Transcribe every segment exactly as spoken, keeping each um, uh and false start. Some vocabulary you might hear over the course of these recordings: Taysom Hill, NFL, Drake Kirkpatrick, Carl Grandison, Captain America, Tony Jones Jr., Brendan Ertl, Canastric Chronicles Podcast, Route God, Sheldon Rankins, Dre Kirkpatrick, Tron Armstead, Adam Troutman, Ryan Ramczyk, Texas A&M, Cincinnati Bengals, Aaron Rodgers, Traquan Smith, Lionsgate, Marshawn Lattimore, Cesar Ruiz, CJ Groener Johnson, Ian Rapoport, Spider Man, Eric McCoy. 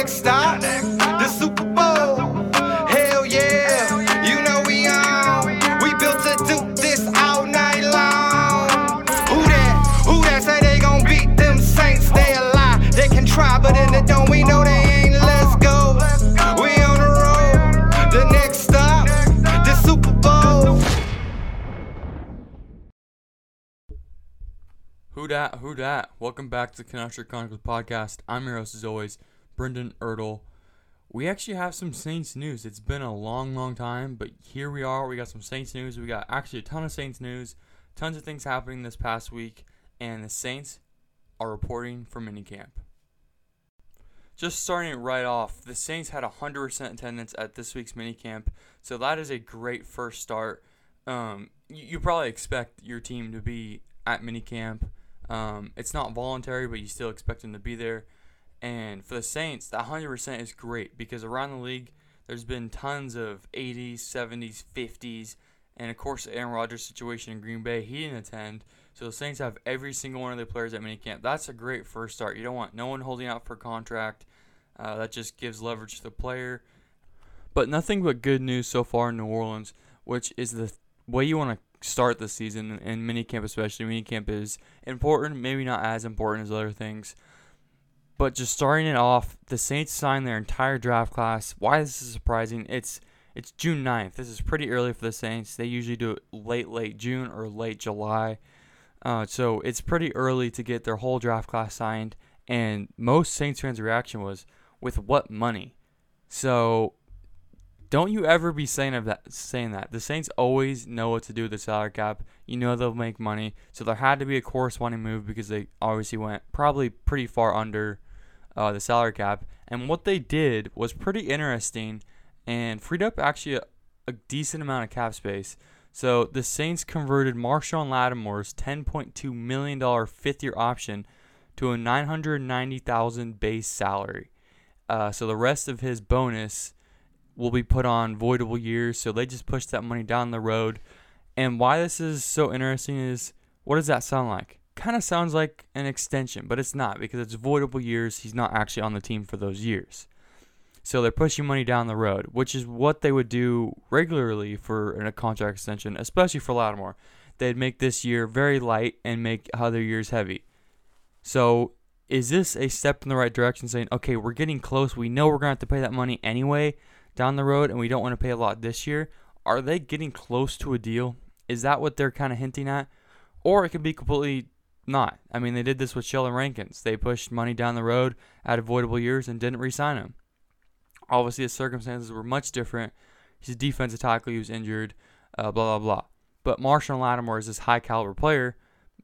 next stop, the Super Bowl. Hell yeah, you know we on. We built to do this all night long. Who that? Who that say they gon' beat them Saints? They a lie. They can try, but in the dome we know they ain't. Let's go. We on the road. The next stop, the Super Bowl. Who dat? Who dat? Welcome back to the Canastric Chronicles Podcast. I'm your host as always, Brendan Ertl. We actually have some Saints news. It's been a long, long time, but here we are. We got some Saints news. We got actually a ton of Saints news. Tons of things happening this past week, and the Saints are reporting for minicamp. Just starting it right off, the Saints had one hundred percent attendance at this week's minicamp, so that is a great first start. Um, you, you probably expect your team to be at minicamp. Um, it's not voluntary, but you still expect them to be there. And for the Saints, the one hundred percent is great because around the league, there's been tons of eighties, seventies, fifties, and of course the Aaron Rodgers situation in Green Bay, he didn't attend. So the Saints have every single one of their players at minicamp. That's a great first start. You don't want no one holding out for a contract. Uh, that just gives leverage to the player. But nothing but good news so far in New Orleans, which is the th- way you want to start the season, and minicamp especially. Minicamp is important, maybe not as important as other things. But just starting it off, the Saints signed their entire draft class. Why this is surprising, it's it's June ninth. This is pretty early for the Saints. They usually do it late, late June or late July. Uh, so it's pretty early to get their whole draft class signed. And most Saints fans' reaction was, with what money? So don't you ever be saying of that saying that. The Saints always know what to do with the salary cap. You know they'll make money. So there had to be a corresponding move because they obviously went probably pretty far under Uh, the salary cap, and what they did was pretty interesting and freed up actually a, a decent amount of cap space. So the Saints converted Marshawn Lattimore's ten point two million dollars fifth-year option to a nine hundred ninety thousand dollars base salary. Uh, so the rest of his bonus will be put on voidable years, so they just pushed that money down the road. And why this is so interesting is, what does that sound like? Kind of sounds like an extension, but it's not because it's voidable years. He's not actually on the team for those years. So they're pushing money down the road, which is what they would do regularly for a contract extension, especially for Lattimore. They'd make this year very light and make other years heavy. So is this a step in the right direction saying, okay, we're getting close. We know we're going to have to pay that money anyway down the road, and we don't want to pay a lot this year. Are they getting close to a deal? Is that what they're kind of hinting at? Or it could be completely not. I mean, they did this with Sheldon Rankins. They pushed money down the road at avoidable years and didn't re-sign him. Obviously, his circumstances were much different. He's a defensive tackle. He was injured, uh, blah, blah, blah. But Marshawn Lattimore is this high-caliber player,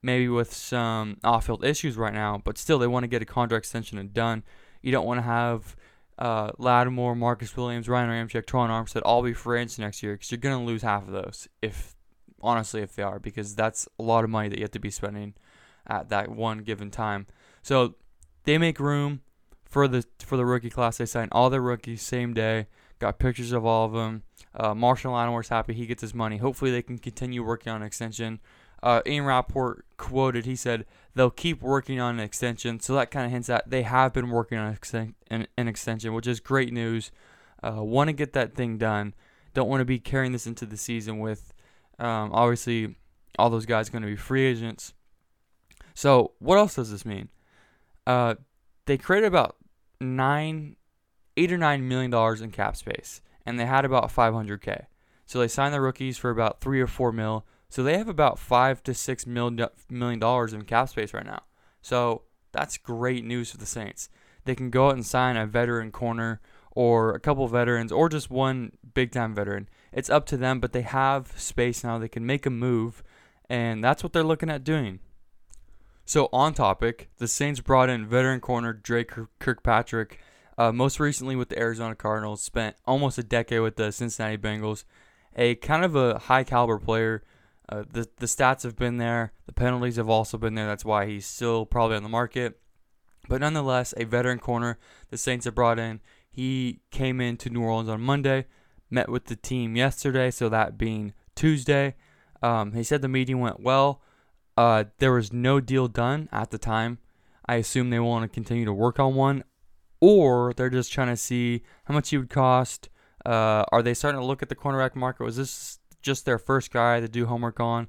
maybe with some off-field issues right now, but still they want to get a contract extension and done. You don't want to have uh, Lattimore, Marcus Williams, Ryan Ramczyk, Tron Armstead all be free agents next year because you're going to lose half of those, if honestly, if they are, because that's a lot of money that you have to be spending at that one given time. So they make room for the for the rookie class. They sign all their rookies same day. Got pictures of all of them. Uh, Marshawn Lattimore's happy. He gets his money. Hopefully they can continue working on an extension. Uh, Ian Rapoport quoted, he said, they'll keep working on an extension. So that kind of hints at they have been working on an, an extension, which is great news. Uh, want to get that thing done. Don't want to be carrying this into the season with, um, obviously, all those guys going to be free agents. So what else does this mean? Uh, they created about nine, eight or nine million dollars in cap space, and they had about five hundred k. So they signed the rookies for about three or four mil. So they have about five to six million million dollars in cap space right now. So that's great news for the Saints. They can go out and sign a veteran corner or a couple veterans or just one big time veteran. It's up to them, but they have space now. They can make a move, and that's what they're looking at doing. So on topic, the Saints brought in veteran corner Dre Kirkpatrick, uh, most recently with the Arizona Cardinals, spent almost a decade with the Cincinnati Bengals, a kind of a high-caliber player. Uh, the, the stats have been there. The penalties have also been there. That's why he's still probably on the market. But nonetheless, a veteran corner the Saints have brought in. He came into New Orleans on Monday, met with the team yesterday, so that being Tuesday. Um, he said the meeting went well. Uh, there was no deal done at the time. I assume they want to continue to work on one. or they're just trying to see how much he would cost. Uh, are they starting to look at the cornerback market? Was this just their first guy to do homework on?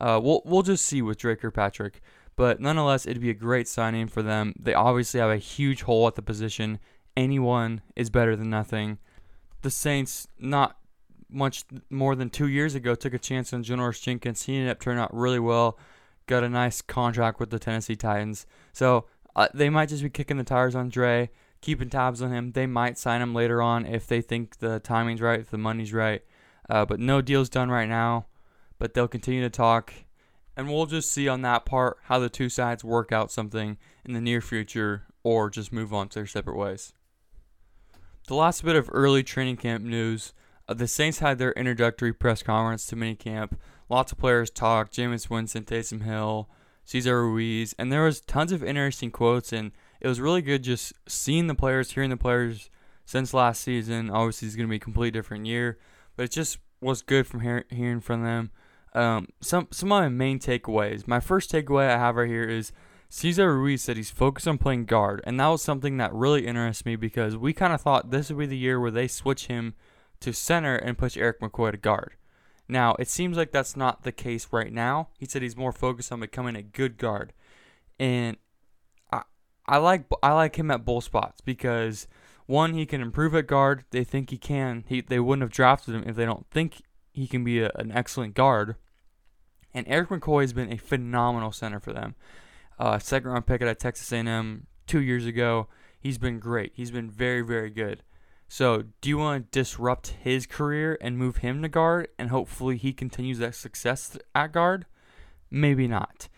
Uh, we'll we'll just see with Drake Kirkpatrick. But nonetheless, it'd be a great signing for them. They obviously have a huge hole at the position. Anyone is better than nothing. The Saints, not much more than two years ago, took a chance on Janoris Jenkins. He ended up turning out really well. Got a nice contract with the Tennessee Titans. So uh, they might just be kicking the tires on Dre, keeping tabs on him. They might sign him later on if they think the timing's right, if the money's right. Uh, but no deal's done right now. But they'll continue to talk. And we'll just see on that part how the two sides work out something in the near future or just move on to their separate ways. The last bit of early training camp news. Uh, the Saints had their introductory press conference to minicamp. Lots of players talked. Jameis Winston, Taysom Hill, Cesar Ruiz. And there was tons of interesting quotes. And it was really good just seeing the players, hearing the players since last season. Obviously, it's going to be a completely different year. But it just was good from hear- hearing from them. Um, some some of my main takeaways. My first takeaway I have right here is Cesar Ruiz said he's focused on playing guard, and that was something that really interests me because we kind of thought this would be the year where they switch him to center and push Eric McCoy to guard. Now, it seems like that's not the case right now. He said he's more focused on becoming a good guard, and I I like I like him at both spots because one, he can improve at guard. They think he can. He they wouldn't have drafted him if they don't think he can be a, an excellent guard. And Eric McCoy has been a phenomenal center for them. Uh, second round pick at Texas A and M two years ago. He's been great. He's been very, very good. So do you want to disrupt his career and move him to guard and hopefully he continues that success at guard? Maybe not.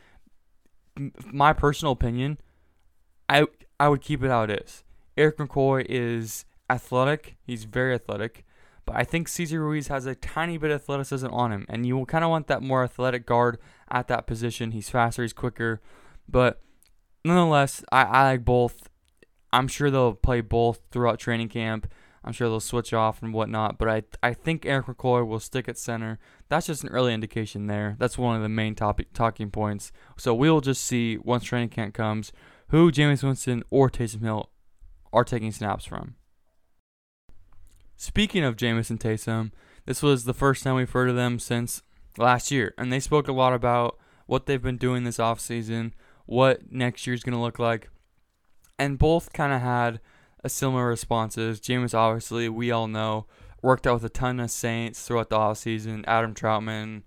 M- my personal opinion, I I would keep it how it is. Eric McCoy is athletic. He's very athletic. But I think Cesar Ruiz has a tiny bit of athleticism on him, and you will kind of want that more athletic guard at that position. He's faster, he's quicker, but nonetheless, I, I like both. I'm sure they'll play both throughout training camp. I'm sure they'll switch off and whatnot, but I I think Eric McCoy will stick at center. That's just an early indication there. That's one of the main topic talking points. So we'll just see once training camp comes who Jameis Winston or Taysom Hill are taking snaps from. Speaking of Jameis and Taysom, this was the first time we've heard of them since last year, and they spoke a lot about what they've been doing this offseason, what next year's going to look like, and both kind of had a similar responses. Jameis, obviously, we all know, worked out with a ton of Saints throughout the offseason, Adam Troutman,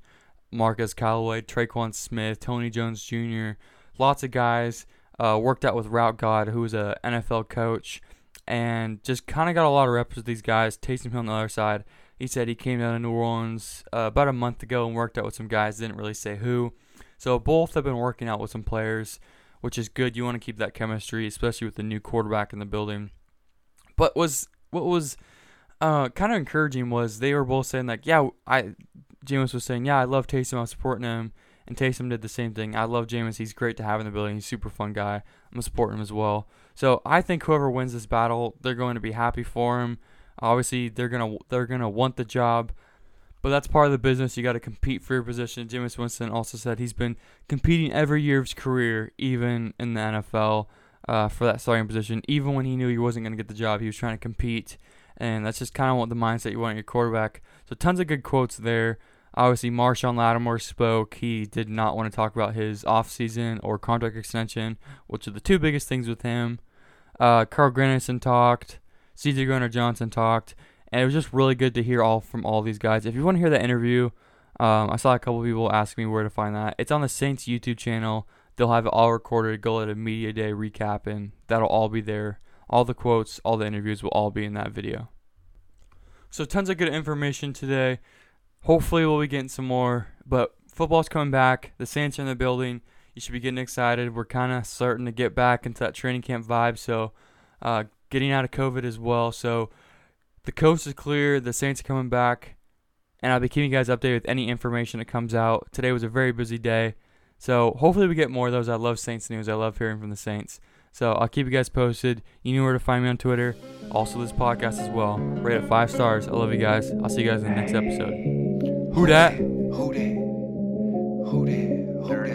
Marcus Callaway, Traquan Smith, Tony Jones Junior, lots of guys, uh, worked out with Route God, who was an N F L coach, and just kind of got a lot of reps with these guys. Taysom Hill on the other side, he said he came down to New Orleans uh, about a month ago and worked out with some guys, didn't really say who. So both have been working out with some players, which is good. You want to keep that chemistry, especially with the new quarterback in the building. But was what was uh, kind of encouraging was they were both saying, like, yeah, I Jameis was saying, yeah, I love Taysom, I'm supporting him. And Taysom did the same thing. I love Jameis. He's great to have in the building. He's a super fun guy. I'm going to support him as well. So I think whoever wins this battle, they're going to be happy for him. Obviously, they're going to they're gonna want the job. But that's part of the business. You got to compete for your position. Jameis Winston also said he's been competing every year of his career, even in the N F L, uh, for that starting position. Even when he knew he wasn't going to get the job, he was trying to compete. And that's just kind of what the mindset you want in your quarterback. So tons of good quotes there. Obviously, Marshawn Lattimore spoke. He did not want to talk about his offseason or contract extension, which are the two biggest things with him. Uh, Carl Grandison talked. C J Groener Johnson talked. And it was just really good to hear all from all these guys. If you want to hear that interview, um, I saw a couple people ask me where to find that. It's on the Saints YouTube channel. They'll have it all recorded. Go at a media day recap, and that'll all be there. All the quotes, all the interviews will all be in that video. So tons of good information today. Hopefully we'll be getting some more, but football's coming back. The Saints are in the building. You should be getting excited. We're kind of starting to get back into that training camp vibe, so uh, getting out of COVID as well. So the coast is clear. The Saints are coming back, and I'll be keeping you guys updated with any information that comes out. Today was a very busy day, so hopefully we get more of those. I love Saints news. I love hearing from the Saints. So I'll keep you guys posted. You know where to find me on Twitter. Also this podcast as well. Rate it five stars. I love you guys. I'll see you guys in the next episode. Who that? Who that? Who that? Who that?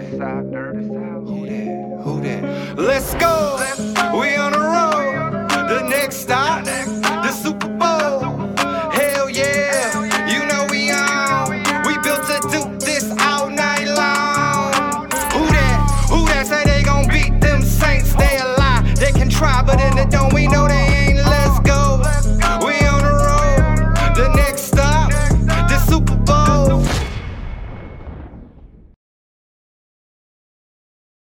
Who that? Who that? Let's go. Let's go. We on the road. next time.